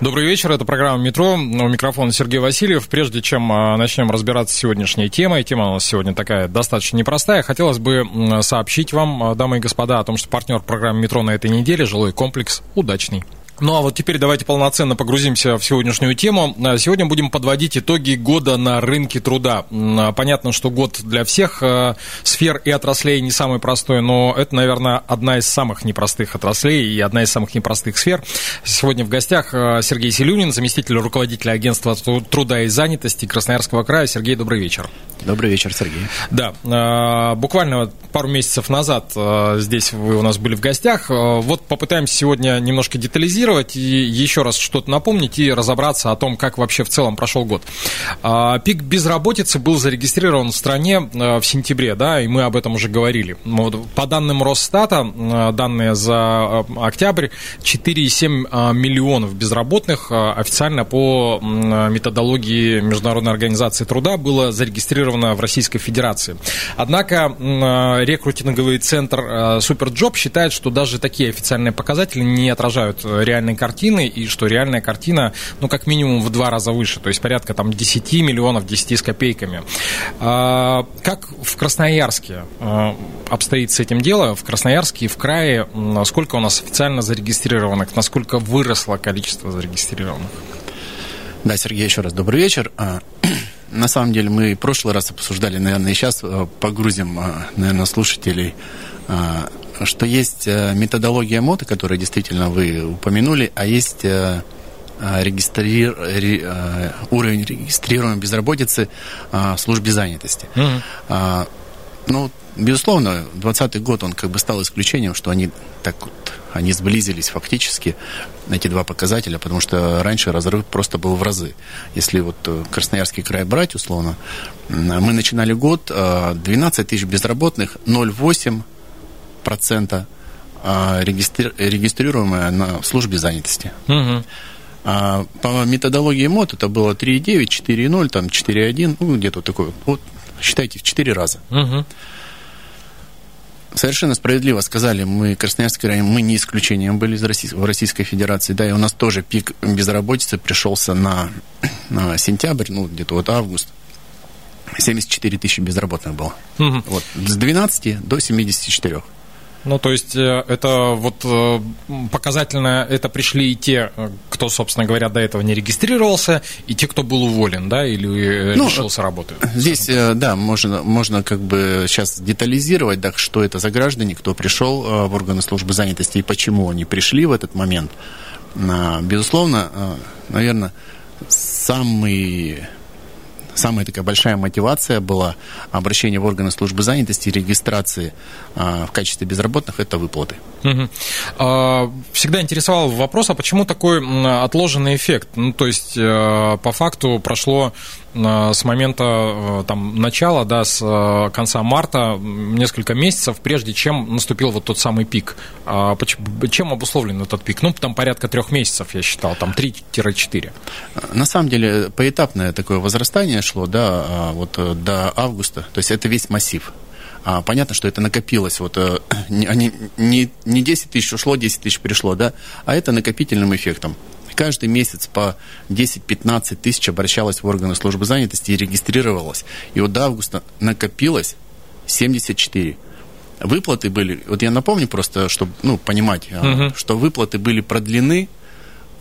Добрый вечер, это программа «Метро», у микрофона Сергей Васильев. Прежде чем начнем разбираться с сегодняшней темой, тема у нас сегодня такая достаточно непростая, хотелось бы сообщить вам, дамы и господа, о том, что партнер программы «Метро» на этой неделе – жилой комплекс «Удачный». Ну а вот теперь давайте полноценно погрузимся в сегодняшнюю тему. Сегодня будем подводить итоги года на рынке труда. Понятно, что год для всех сфер и отраслей не самый простой, но это, наверное, одна из самых непростых отраслей и одна из самых непростых сфер. Сегодня в гостях Сергей Селюнин, заместитель руководителя агентства труда и занятости Красноярского края. Сергей, добрый вечер. Добрый вечер, Сергей. Да, буквально пару месяцев назад здесь вы у нас были в гостях. Вот попытаемся сегодня немножко детализировать и еще раз что-то напомнить и разобраться о том, как вообще в целом прошел год. Пик безработицы был зарегистрирован в стране в сентябре, да, и мы об этом уже говорили. По данным Росстата, данные за октябрь, 4,7 миллионов безработных официально по методологии Международной Организации Труда было зарегистрировано в Российской Федерации. Однако рекрутинговый центр SuperJob считает, что даже такие официальные показатели не отражают реальность картины, и что реальная картина, ну, как минимум в 2 раза выше, то есть порядка там 10 миллионов, 10 с копейками. Как в Красноярске обстоит с этим дело? В Красноярске и в крае сколько у нас официально зарегистрированных, насколько выросло количество зарегистрированных? Да, Сергей, еще раз добрый вечер. На самом деле мы в прошлый раз обсуждали, наверное, и сейчас погрузим, наверное, слушателей, что есть методология МОТ, которую действительно вы упомянули, а есть уровень регистрируемой безработицы в службе занятости. Mm-hmm. Ну, безусловно, 2020 год, он как бы стал исключением, что они так вот, они сблизились фактически, эти 2 показателя, потому что раньше разрыв просто был в разы. Если вот Красноярский край брать, условно, мы начинали год, 12 тысяч безработных, 0,8% регистрируемое на службе занятости. Угу. По методологии МОТ это было 3,9, 4,0, там 4,1, ну, где-то такое. Вот, считайте, в 4 раза. Угу. Совершенно справедливо сказали, мы, Красноярский край, мы не исключением были в Российской Федерации, да, и у нас тоже пик безработицы пришелся на сентябрь, ну, где-то вот август. 74 тысячи безработных было. Угу. Вот, с 12 до 74. Ну, то есть, это вот показательно, это пришли и те, кто, собственно говоря, до этого не регистрировался, и те, кто был уволен, да, или ну, лишился работы. Здесь, да, можно как бы сейчас детализировать, да, что это за граждане, кто пришел в органы службы занятости и почему они пришли в этот момент. Безусловно, наверное, Самая такая большая мотивация была обращение в органы службы занятости и регистрации в качестве безработных – это выплаты. Угу. Всегда интересовал вопрос, а почему такой отложенный эффект? Ну, то есть, по факту прошло с момента там, начала, да, с конца марта несколько месяцев, прежде чем наступил вот тот самый пик. Чем обусловлен этот пик? Ну, там порядка 3 месяцев, я считал, там 3-4. На самом деле, поэтапное такое возрастание шло, да, вот до августа, то есть это весь массив. Понятно, что это накопилось, вот, не 10 тысяч ушло, 10 тысяч пришло, да, а это накопительным эффектом. Каждый месяц по 10-15 тысяч обращалось в органы службы занятости и регистрировалось. И вот до августа накопилось 74. Выплаты были, вот я напомню просто, чтобы ну, понимать, угу. Что выплаты были продлены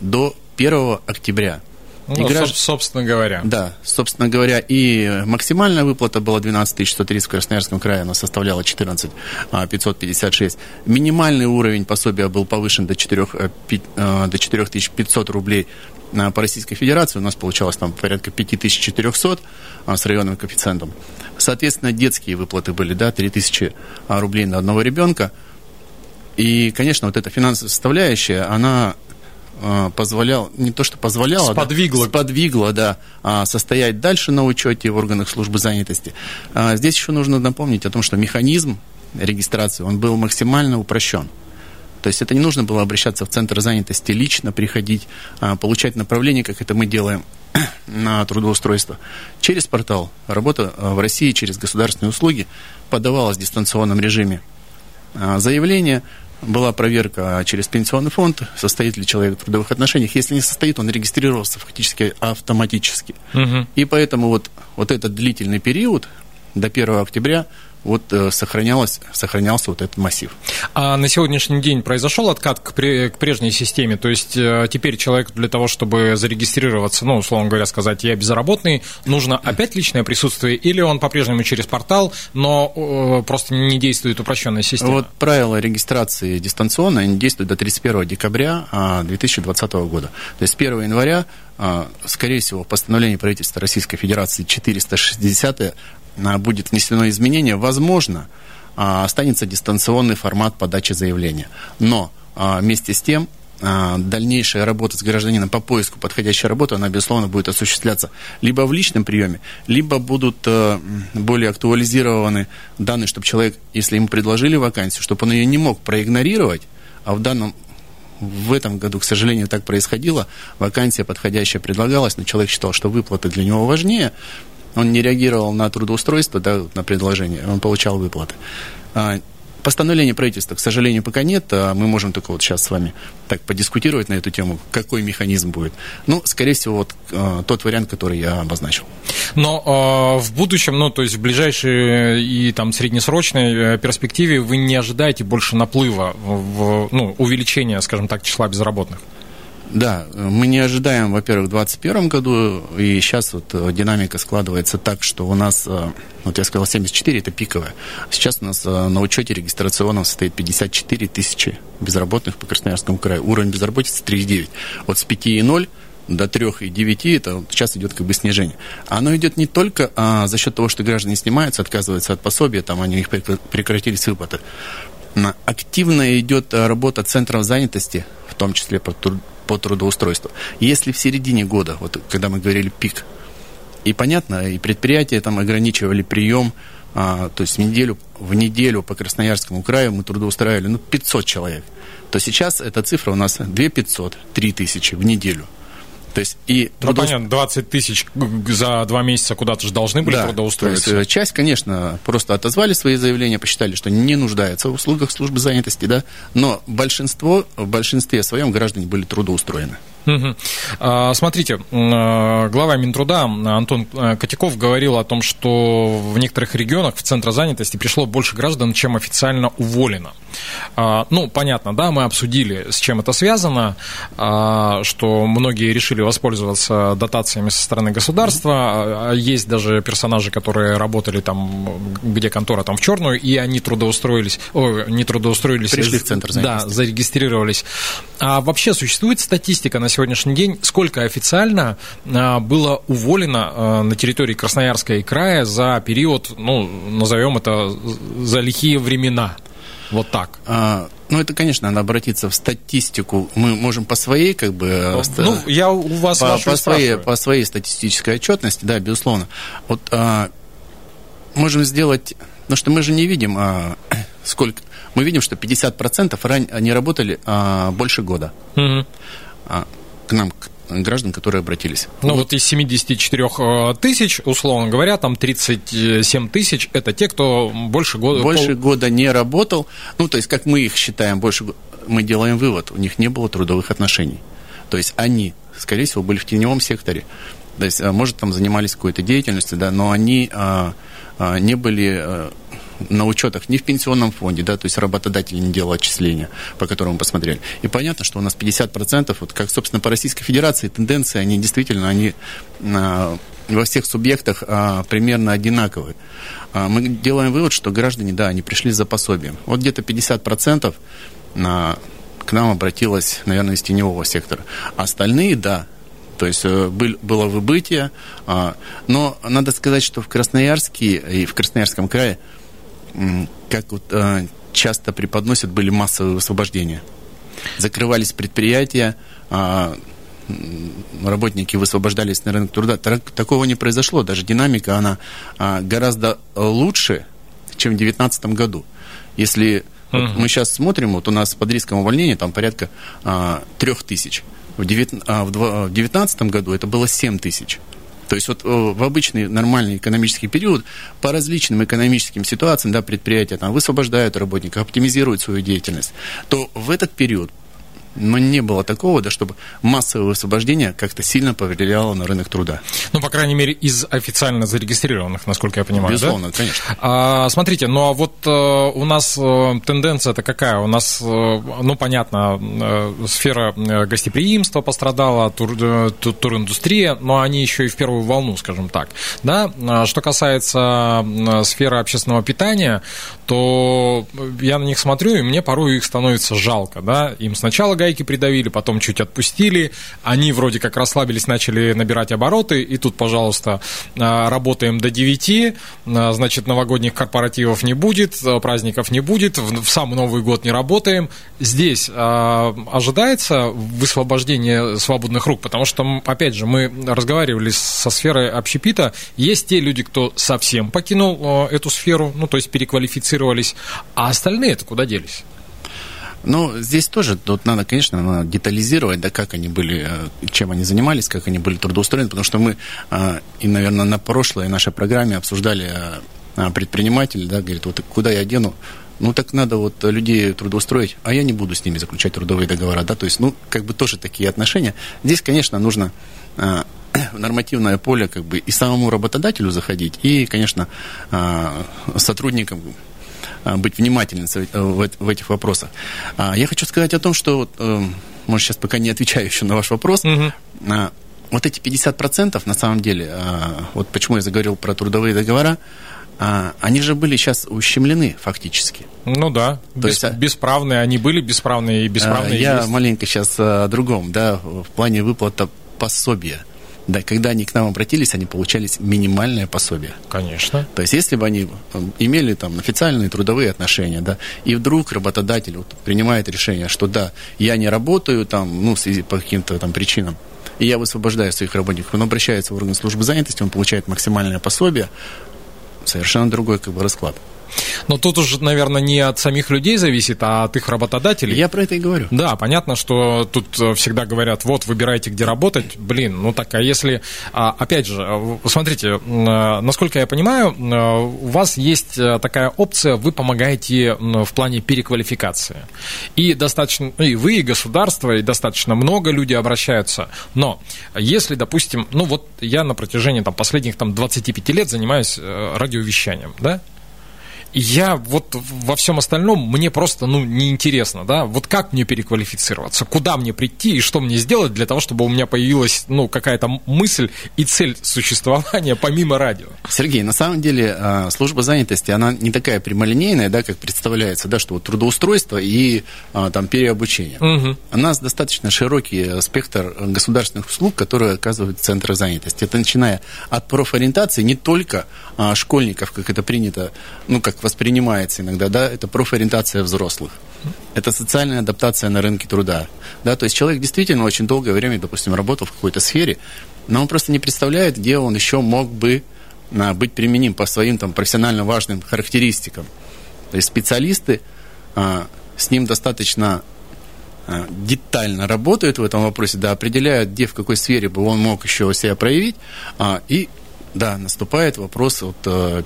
до 1 октября. Ну, и собственно говоря. Да, собственно говоря. И максимальная выплата была 12 130 в Красноярском крае, она составляла 14 556. Минимальный уровень пособия был повышен до 4500 рублей по Российской Федерации. У нас получалось там порядка 5400 с районным коэффициентом. Соответственно, детские выплаты были, да, 3000 рублей на одного ребенка. И, конечно, вот эта финансовая составляющая, она позволял, не то что позволяла, сподвигло, да, состоять дальше на учете в органах службы занятости. Здесь еще нужно напомнить о том, что механизм регистрации, он был максимально упрощен. То есть это не нужно было обращаться в центр занятости лично, приходить, получать направление, как это мы делаем на трудоустройство. Через портал «Работа в России», через государственные услуги подавалось в дистанционном режиме заявление, была проверка через пенсионный фонд, состоит ли человек в трудовых отношениях. Если не состоит, он регистрировался фактически автоматически. Угу. И поэтому вот этот длительный период до 1 октября сохранялся вот этот массив. А на сегодняшний день произошел откат к прежней системе? То есть теперь человеку для того, чтобы зарегистрироваться, ну, условно говоря, сказать, я безработный, нужно опять личное присутствие, или он по-прежнему через портал, но просто не действует упрощенная система? Вот правила регистрации дистанционно, они действуют до 31 декабря 2020 года. То есть 1 января, скорее всего, постановление правительства Российской Федерации 460-е будет внесено изменение, возможно, останется дистанционный формат подачи заявления. Но вместе с тем дальнейшая работа с гражданином по поиску подходящей работы, она, безусловно, будет осуществляться либо в личном приеме, либо будут более актуализированы данные, чтобы человек, если ему предложили вакансию, чтобы он ее не мог проигнорировать, а в этом году, к сожалению, так происходило, вакансия подходящая предлагалась, но человек считал, что выплаты для него важнее, он не реагировал на трудоустройство, да, на предложение, он получал выплаты. Постановления правительства, к сожалению, пока нет. Мы можем только вот сейчас с вами так подискутировать на эту тему, какой механизм будет. Ну, скорее всего, тот вариант, который я обозначил. Но в будущем, ну, то есть в ближайшей и там среднесрочной перспективе вы не ожидаете больше наплыва, увеличения, скажем так, числа безработных? Да, мы не ожидаем, во-первых, в 2021 году, и сейчас вот динамика складывается так, что у нас, вот я сказал, 74, это пиковая. Сейчас у нас на учете регистрационном состоит 54 тысячи безработных по Красноярскому краю. Уровень безработицы 3,9. Вот с 5,0 до 3,9 это вот сейчас идет как бы снижение. Оно идет не только за счет того, что граждане снимаются, отказываются от пособия, там у них прекратились выплаты. Активно идет работа центров занятости, в том числе по трудоустройству. Если в середине года, вот когда мы говорили пик, и понятно, и предприятия там ограничивали прием, то есть в неделю по Красноярскому краю мы трудоустраивали 500 человек, то сейчас эта цифра у нас 2500, 3000 в неделю. То есть, понятно, 20 тысяч за 2 месяца куда-то же должны были трудоустроиться. То есть, часть, конечно, просто отозвали свои заявления, посчитали, что не нуждаются в услугах службы занятости, да, но в большинстве своем граждане были трудоустроены. Угу. Смотрите, глава Минтруда Антон Котяков говорил о том, что в некоторых регионах в центр занятости пришло больше граждан, чем официально уволено. Ну, понятно, да, мы обсудили, с чем это связано, что многие решили воспользоваться дотациями со стороны государства. Есть даже персонажи, которые работали там, где контора, там в черную, и они не трудоустроились. Пришли в центр занятости. Да, зарегистрировались. А вообще существует статистика на сегодняшний день, сколько официально было уволено на территории Красноярского края за период, назовем это, за лихие времена? Вот так. Это, конечно, надо обратиться в статистику. Мы можем по своей, как бы... я у вас по своей статистической отчетности, да, безусловно. Вот можем сделать... Потому что мы же не видим, сколько... Мы видим, что 50% не работали больше года. Угу. К нам, к граждан, которые обратились. Вот из 74 тысяч, условно говоря, там 37 тысяч, это те, кто больше года... Больше года не работал. То есть, как мы их считаем, мы делаем вывод, у них не было трудовых отношений. То есть, они, скорее всего, были в теневом секторе. То есть, может, там занимались какой-то деятельностью, да, но они не были... на учетах, не в пенсионном фонде, да, то есть работодатель не делал отчисления, по которым мы посмотрели. И понятно, что у нас 50%, вот как, собственно, по Российской Федерации тенденции, они действительно, во всех субъектах примерно одинаковые. Мы делаем вывод, что граждане, да, они пришли за пособием. Вот где-то 50% к нам обратилось, наверное, из теневого сектора. Остальные, да, то есть было выбытие, но надо сказать, что в Красноярске и в Красноярском крае, как часто преподносят, были массовые освобождения. закрывались предприятия, работники высвобождались на рынок труда. Такого не произошло. Даже динамика, она гораздо лучше, чем в 2019 году. Если вот мы сейчас смотрим, вот у нас под риском увольнения там порядка 3000. В 2019 году это было 7000. То есть вот в обычный нормальный экономический период по различным экономическим ситуациям, да, предприятия там высвобождают работников, оптимизируют свою деятельность, то в этот период не было такого, да, чтобы массовое высвобождение как-то сильно повлияло на рынок труда. Ну, по крайней мере, из официально зарегистрированных, насколько я понимаю. Безусловно, да? Конечно. Смотрите, ну а вот у нас тенденция-то какая? У нас, ну, понятно, сфера гостеприимства пострадала, туриндустрия, но они еще и в первую волну, скажем так. Да? Что касается сферы общественного питания, то я на них смотрю, и мне порой их становится жалко. Да? Им сначала гайки придавили, потом чуть отпустили, они вроде как расслабились, начали набирать обороты, и тут, пожалуйста, работаем до 9, значит, новогодних корпоративов не будет, праздников не будет, в сам Новый год не работаем. Здесь ожидается высвобождение свободных рук, потому что, опять же, мы разговаривали со сферой общепита, есть те люди, кто совсем покинул эту сферу, ну, то есть переквалифицировались, а остальные-то куда делись? Ну, здесь тоже тут надо, конечно, детализировать, да, как они были, чем они занимались, как они были трудоустроены, потому что мы, и, наверное, на прошлой нашей программе обсуждали предпринимателя, да, говорит, вот куда я дену, ну, так надо вот людей трудоустроить, а я не буду с ними заключать трудовые договора, да, то есть, ну, как бы тоже такие отношения. Здесь, конечно, нужно в нормативное поле, как бы, и самому работодателю заходить, и, конечно, сотрудникам быть внимательным в этих вопросах. Я хочу сказать о том, что, может, сейчас пока не отвечаю еще на ваш вопрос, вот эти 50%, на самом деле, вот почему я заговорил про трудовые договора, они же были сейчас ущемлены фактически. Ну да, бесправные они были, бесправные и бесправные я есть. Маленько сейчас о другом, да, в плане выплаты пособия. Да, когда они к нам обратились, они получали минимальное пособие. Конечно. То есть, если бы они имели там официальные трудовые отношения, да, и вдруг работодатель вот принимает решение, что да, я не работаю там, ну, в связи по каким-то там причинам, и я высвобождаю своих работников, он обращается в органы службы занятости, он получает максимальное пособие, совершенно другой, как бы, расклад. Но тут уже, наверное, не от самих людей зависит, а от их работодателей. Я про это и говорю. Да, понятно, что тут всегда говорят, вот, выбирайте, где работать. Блин, ну так, а если... Опять же, смотрите, насколько я понимаю, у вас есть такая опция, вы помогаете в плане переквалификации. И достаточно... И вы, и государство, и достаточно много людей обращаются. Но если, допустим... Ну вот я на протяжении там, последних там, 25 лет занимаюсь радиовещанием, да? Я вот во всем остальном мне просто, ну, неинтересно, да, вот как мне переквалифицироваться, куда мне прийти и что мне сделать для того, чтобы у меня появилась, ну, какая-то мысль и цель существования помимо радио. Сергей, на самом деле служба занятости, она не такая прямолинейная, да, как представляется, да, что вот трудоустройство и там переобучение. Угу. У нас достаточно широкий спектр государственных услуг, которые оказывают центры занятости. Это начиная от профориентации не только школьников, как это принято, ну, как воспринимается иногда, да, это профориентация взрослых, это социальная адаптация на рынке труда, да, то есть человек действительно очень долгое время, допустим, работал в какой-то сфере, но он просто не представляет, где он еще мог бы быть применим по своим там профессионально важным характеристикам, то есть специалисты с ним достаточно детально работают в этом вопросе, да, определяют, где, в какой сфере бы он мог еще себя проявить, и да, наступает вопрос от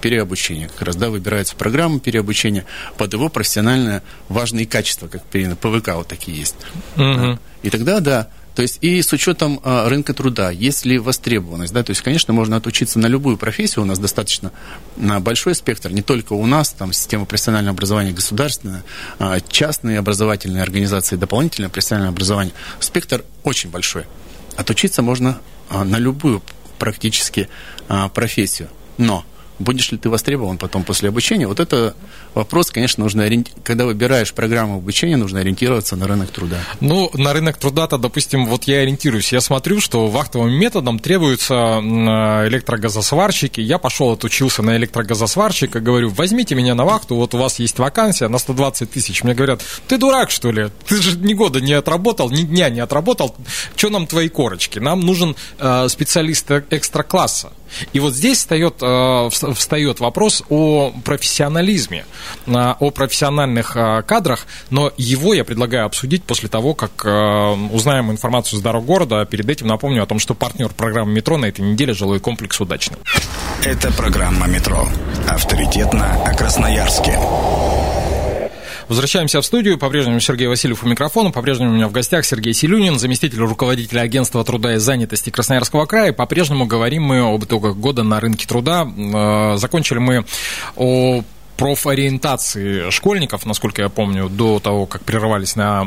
переобучения. Как раз, да, выбирается программа переобучения под его профессионально важные качества, как ПВК вот такие есть. Угу. И тогда, да, то есть и с учетом рынка труда, есть ли востребованность, да, то есть, конечно, можно отучиться на любую профессию, у нас достаточно большой спектр, не только у нас, там, система профессионального образования государственная, частные образовательные организации, дополнительное профессиональное образование, спектр очень большой. Отучиться можно на любую практически профессию. Но будешь ли ты востребован потом после обучения, вот это вопрос, конечно, нужно, когда выбираешь программу обучения, нужно ориентироваться на рынок труда. Ну, на рынок труда-то, допустим, вот я ориентируюсь, я смотрю, что вахтовым методом требуются электрогазосварщики, я пошел, отучился на электрогазосварщика, говорю, возьмите меня на вахту, вот у вас есть вакансия на 120 тысяч, мне говорят, ты дурак, что ли, ты же ни года не отработал, ни дня не отработал, что нам твои корочки, нам нужен специалист экстракласса. И вот здесь встает вопрос о профессионализме, о профессиональных кадрах, но его я предлагаю обсудить после того, как узнаем информацию с дорог города. Перед этим напомню о том, что партнер программы «Метро» на этой неделе — жилой комплекс «Удачный». Это программа «Метро». Авторитетно о Красноярске. Возвращаемся в студию. По-прежнему Сергей Васильев у микрофона. По-прежнему у меня в гостях Сергей Селюнин, заместитель руководителя агентства труда и занятости Красноярского края. По-прежнему говорим мы об итогах года на рынке труда. Закончили мы о профориентации школьников, насколько я помню, до того, как прервались на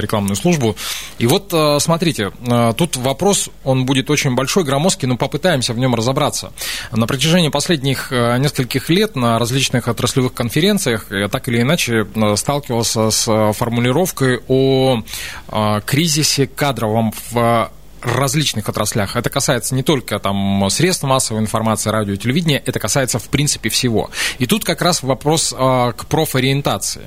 рекламную службу. И вот, смотрите, тут вопрос, он будет очень большой, громоздкий, но попытаемся в нем разобраться. На протяжении последних нескольких лет на различных отраслевых конференциях я так или иначе сталкивался с формулировкой о кризисе кадровом в различных отраслях. Это касается не только там средств массовой информации, радио и телевидения, это касается в принципе всего. И тут как раз вопрос к профориентации.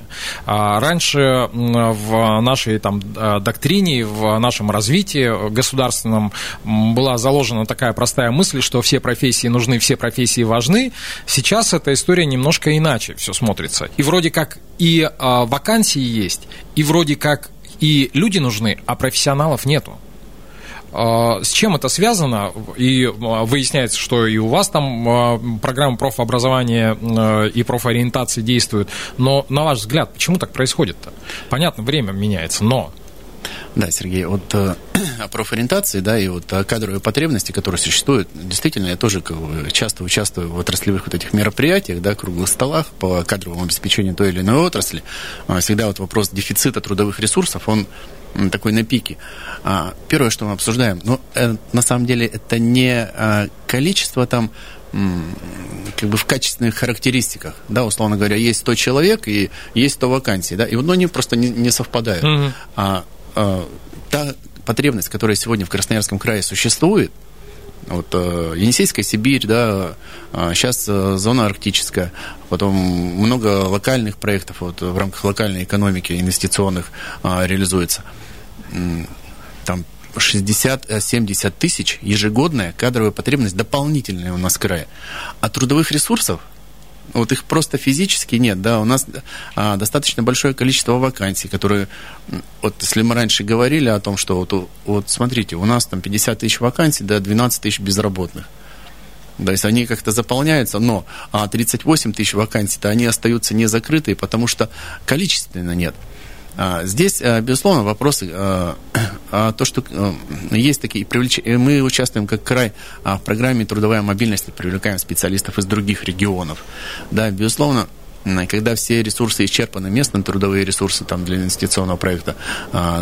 Раньше в нашей там доктрине, в нашем развитии государственном была заложена такая простая мысль, что все профессии нужны, все профессии важны. Сейчас эта история немножко иначе все смотрится. И вроде как и вакансии есть, и вроде как и люди нужны, а профессионалов нету. С чем это связано? И выясняется, что и у вас там программа профобразования и профориентации действует. Но, на ваш взгляд, почему так происходит-то? Понятно, время меняется, но... Да, Сергей, вот о профориентации, да, и вот о кадровой потребности, которые существуют, действительно, я тоже часто участвую в отраслевых вот этих мероприятиях, да, круглых столах по кадровому обеспечению той или иной отрасли. Всегда вот вопрос дефицита трудовых ресурсов, он такой на пике. Первое, что мы обсуждаем, ну, на самом деле, это не количество там, как бы в качественных характеристиках, да, условно говоря, есть 100 человек и есть 100 вакансий, да, и вот, ну, они просто не совпадают. Mm-hmm. Та потребность, которая сегодня в Красноярском крае существует, вот Енисейская Сибирь, да, сейчас зона арктическая, потом много локальных проектов вот, в рамках локальной экономики инвестиционных реализуется. Там 60-70 тысяч ежегодная кадровая потребность дополнительная у нас в крае. А трудовых ресурсов, вот их просто физически нет, да, у нас достаточно большое количество вакансий, которые, вот если мы раньше говорили о том, что вот смотрите, у нас там 50 тысяч вакансий, да, 12 тысяч безработных, да, если они как-то заполняются, но 38 тысяч вакансий, то они остаются незакрытые, потому что количественно нет. Здесь, безусловно, вопросы то, что есть такие привлечения. Мы участвуем как край в программе «Трудовая мобильность», привлекаем специалистов из других регионов. Да, безусловно, когда все ресурсы исчерпаны, местные трудовые ресурсы там, для инвестиционного проекта,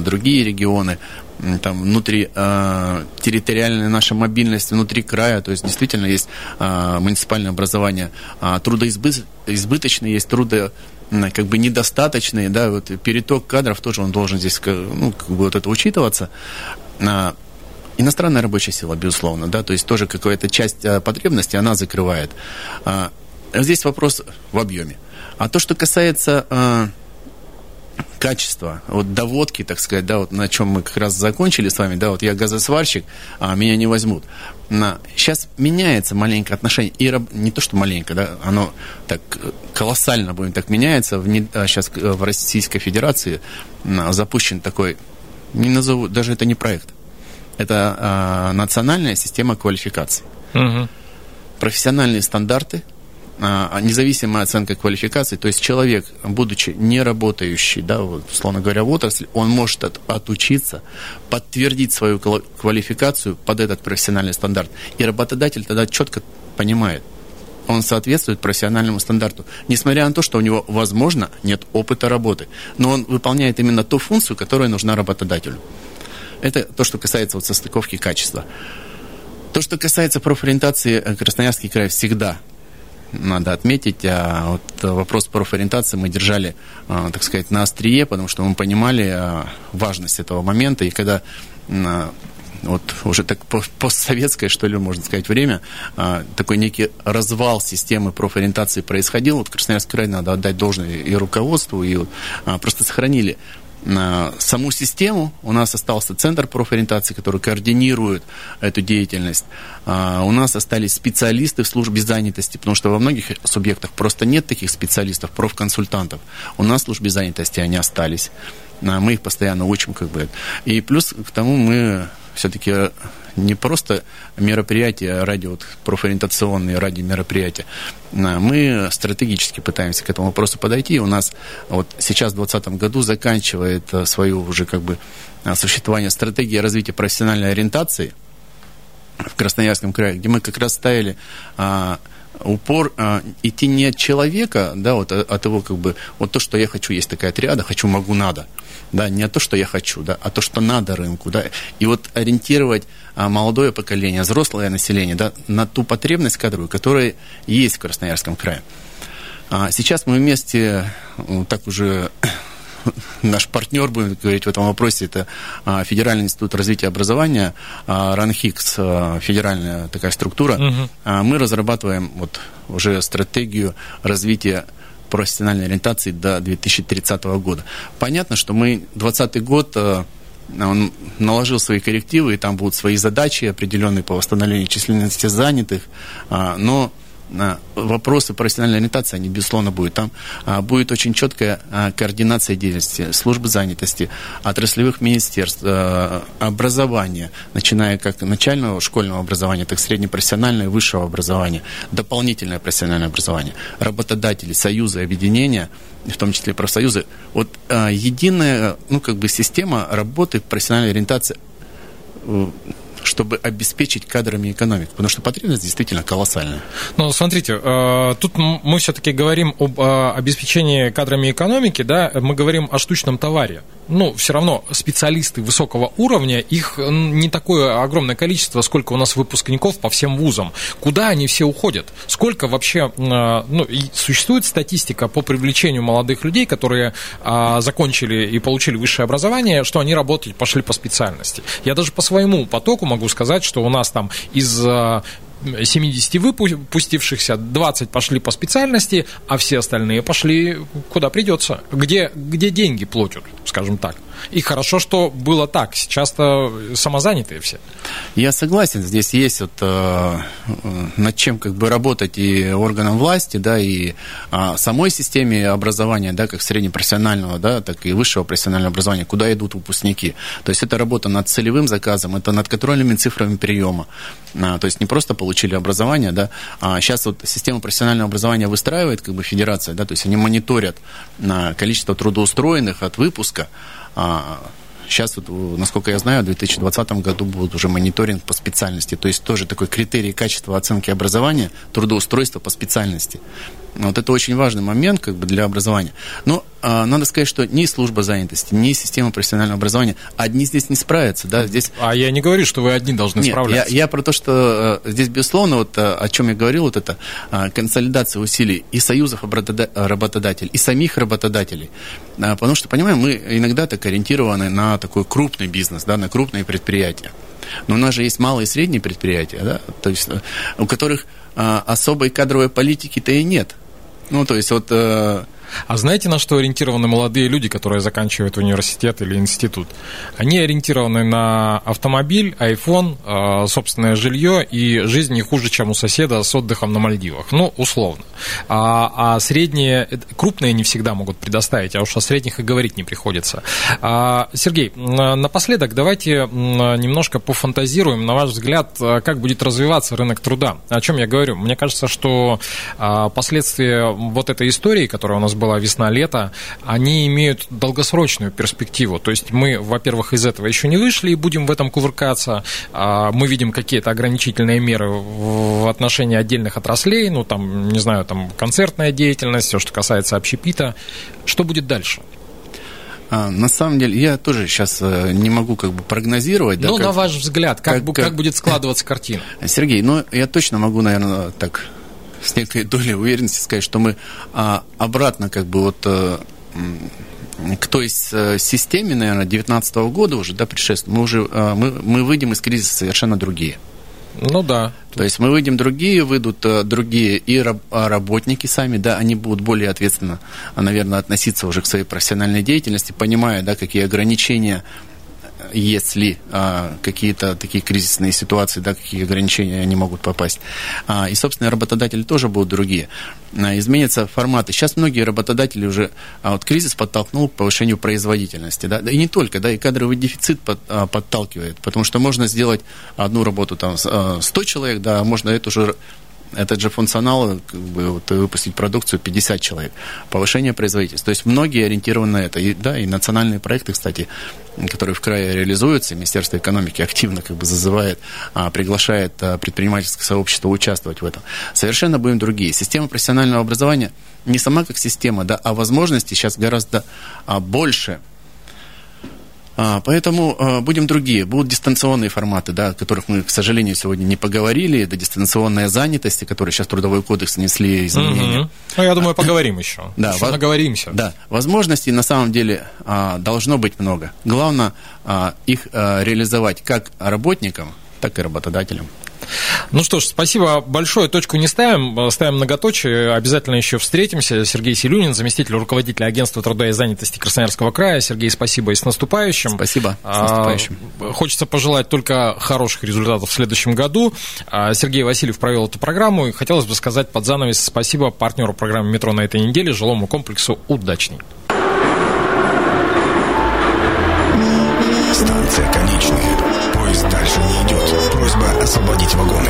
другие регионы, там, внутри территориальная наша мобильность, внутри края, то есть действительно есть муниципальное образование, трудоизбыточные есть, как бы недостаточные, да, вот переток кадров тоже он должен здесь, ну, как бы вот это учитываться. Иностранная рабочая сила, безусловно, да, то есть тоже какая-то часть потребностей она закрывает. Здесь вопрос в объеме. А то, что касается качества, вот доводки, так сказать, да, вот на чем мы как раз закончили с вами, да, вот я газосварщик, а меня не возьмут. Сейчас меняется маленько отношение, и не то, что маленько, да, оно так колоссально, будем так, меняется. Сейчас в Российской Федерации запущен такой, не назову, даже это не проект, это национальная система квалификаций. Угу. Профессиональные стандарты, независимая оценка квалификации, то есть человек, будучи не работающий, да, условно говоря, в отрасли, он может отучиться, подтвердить свою квалификацию под этот профессиональный стандарт. И работодатель тогда четко понимает, он соответствует профессиональному стандарту, несмотря на то, что у него, возможно, нет опыта работы, но он выполняет именно ту функцию, которая нужна работодателю. Это то, что касается вот состыковки качества. То, что касается профориентации, Красноярский край всегда надо отметить. А вот вопрос профориентации мы держали, так сказать, на острие, потому что мы понимали важность этого момента. И когда вот уже так постсоветское, что ли, можно сказать, время, такой некий развал системы профориентации происходил. Вот Красноярский край, надо отдать должное и руководству, и вот просто сохранили саму систему. У нас остался центр профориентации, который координирует эту деятельность. У нас остались специалисты в службе занятости, потому что во многих субъектах просто нет таких специалистов, профконсультантов. У нас в службе занятости они остались. Мы их постоянно учим, как бы. И плюс к тому мы все-таки не просто мероприятия ради вот, профориентационные, ради мероприятия. Мы стратегически пытаемся к этому вопросу подойти. У нас вот сейчас в 2020 году заканчивает свое уже как бы существование стратегии развития профессиональной ориентации в Красноярском крае, где мы как раз ставили упор идти не от человека, да, вот от его как бы, вот то, что я хочу, есть такая триада, хочу, могу, надо. Да, не то, что я хочу, да, а то, что надо рынку, да, и вот ориентировать молодое поколение, взрослое население, да, на ту потребность кадровую, которая есть в Красноярском крае. Сейчас мы вместе, ну, так уже наш партнер, будем говорить в этом вопросе, это Федеральный институт развития образования, РАНХиГС, федеральная такая структура. Угу. Мы разрабатываем вот уже стратегию развития профессиональной ориентации до 2030 года. Понятно, что мы 2020 год, он наложил свои коррективы, и там будут свои задачи определенные по восстановлению численности занятых, но вопросы профессиональной ориентации, они, безусловно, будут. Там будет очень четкая координация деятельности, службы занятости, отраслевых министерств, образования, начиная как начального школьного образования, так и среднепрофессиональное, высшего образования, дополнительное профессиональное образование, работодатели, союзы, объединения, в том числе профсоюзы. Вот единая, ну, как бы система работы профессиональной ориентации, чтобы обеспечить кадрами экономику, потому что потребность действительно колоссальная. Ну, смотрите, тут мы все-таки говорим об обеспечении кадрами экономики, да, мы говорим о штучном товаре. Ну, все равно специалисты высокого уровня, их не такое огромное количество, сколько у нас выпускников по всем вузам. Куда они все уходят? Сколько вообще, ну, существует статистика по привлечению молодых людей, которые закончили и получили высшее образование, что они работать пошли по специальности? Я даже по своему потоку могу сказать, что у нас там из 70 выпустившихся 20 пошли по специальности, а все остальные пошли куда придется, где деньги платят, скажем так. И хорошо, что было так. Сейчас-то самозанятые все. Я согласен, здесь есть вот, над чем как бы работать и органам власти, да, и самой системе образования, да, как среднепрофессионального, да, так и высшего профессионального образования, куда идут выпускники. То есть это работа над целевым заказом, это над контрольными цифрами приема. То есть не просто получили образование, да, а сейчас вот систему профессионального образования выстраивает как бы федерация, да, то есть они мониторят количество трудоустроенных от выпуска. Сейчас, вот, насколько я знаю, в 2020 году будет уже мониторинг по специальности. То есть тоже такой критерий качества оценки образования, трудоустройства по специальности. Вот это очень важный момент как бы, для образования. Но надо сказать, что ни служба занятости, ни система профессионального образования одни здесь не справятся. Да? Здесь... А я не говорю, что вы одни должны справляться. Я про то, что здесь, безусловно, вот, о чем я говорил, вот это консолидация усилий и союзов работодателей, и самих работодателей. Потому что, понимаем, мы иногда так ориентированы на такой крупный бизнес, да, на крупные предприятия. Но у нас же есть малые и средние предприятия, да? То есть, у которых особой кадровой политики-то и нет. Ну, то есть, вот... А знаете, на что ориентированы молодые люди, которые заканчивают университет или институт? Они ориентированы на автомобиль, айфон, собственное жилье и жизнь не хуже, чем у соседа с отдыхом на Мальдивах. Ну, условно. А средние, крупные не всегда могут предоставить, а уж о средних и говорить не приходится. Сергей, напоследок давайте немножко пофантазируем, на ваш взгляд, как будет развиваться рынок труда. О чем я говорю? Мне кажется, что последствия вот этой истории, которая у нас была весна-лето, они имеют долгосрочную перспективу. То есть мы, во-первых, из этого еще не вышли и будем в этом кувыркаться. Мы видим какие-то ограничительные меры в отношении отдельных отраслей, ну, там, не знаю, там, концертная деятельность, все, что касается общепита. Что будет дальше? На самом деле, я тоже сейчас не могу как бы прогнозировать. Ну, да, на ваш взгляд, как будет складываться картина? Сергей, ну, я точно могу, наверное, так с некой долей уверенности сказать, что мы обратно как бы вот к той системе, наверное, 2019 года уже, да, предшествует, мы выйдем из кризиса совершенно другие. Ну да. То есть мы выйдем другие, выйдут другие и работники сами, да, они будут более ответственно, наверное, относиться уже к своей профессиональной деятельности, понимая, да, какие ограничения, если какие-то такие кризисные ситуации, да, какие ограничения они могут попасть. И, собственно, работодатели тоже будут другие. Изменятся форматы. Сейчас многие работодатели уже... Вот кризис подтолкнул к повышению производительности. Да? И не только, да, и кадровый дефицит подталкивает, потому что можно сделать одну работу там 100 человек, да, можно этот же функционал как бы, вот, выпустить продукцию 50 человек. Повышение производительности. То есть многие ориентированы на это. И, да, и национальные проекты, кстати, которые в крае реализуются, и Министерство экономики активно как бы зазывает, приглашает предпринимательское сообщество участвовать в этом. Совершенно будем другие. Система профессионального образования не сама как система, да, а возможности сейчас гораздо больше. Поэтому будем другие. Будут дистанционные форматы, да, о которых мы, к сожалению, сегодня не поговорили. Это дистанционная занятость, которые сейчас в Трудовой кодекс внесли изменения. Ну, я думаю, поговорим еще. Да, еще наговоримся. Да, возможностей на самом деле должно быть много. Главное их реализовать как работникам, так и работодателям. Ну что ж, спасибо большое. Точку не ставим, ставим многоточие. Обязательно еще встретимся. Сергей Селюнин, заместитель руководителя агентства труда и занятости Красноярского края. Сергей, спасибо и с наступающим. Спасибо, с наступающим. Хочется пожелать только хороших результатов в следующем году. Сергей Васильев провел эту программу. И хотелось бы сказать под занавес спасибо партнеру программы «Метро» на этой неделе, жилому комплексу «Удачный». Станция конечная. Поезд дальше не идет. Просьба освободить вагоны.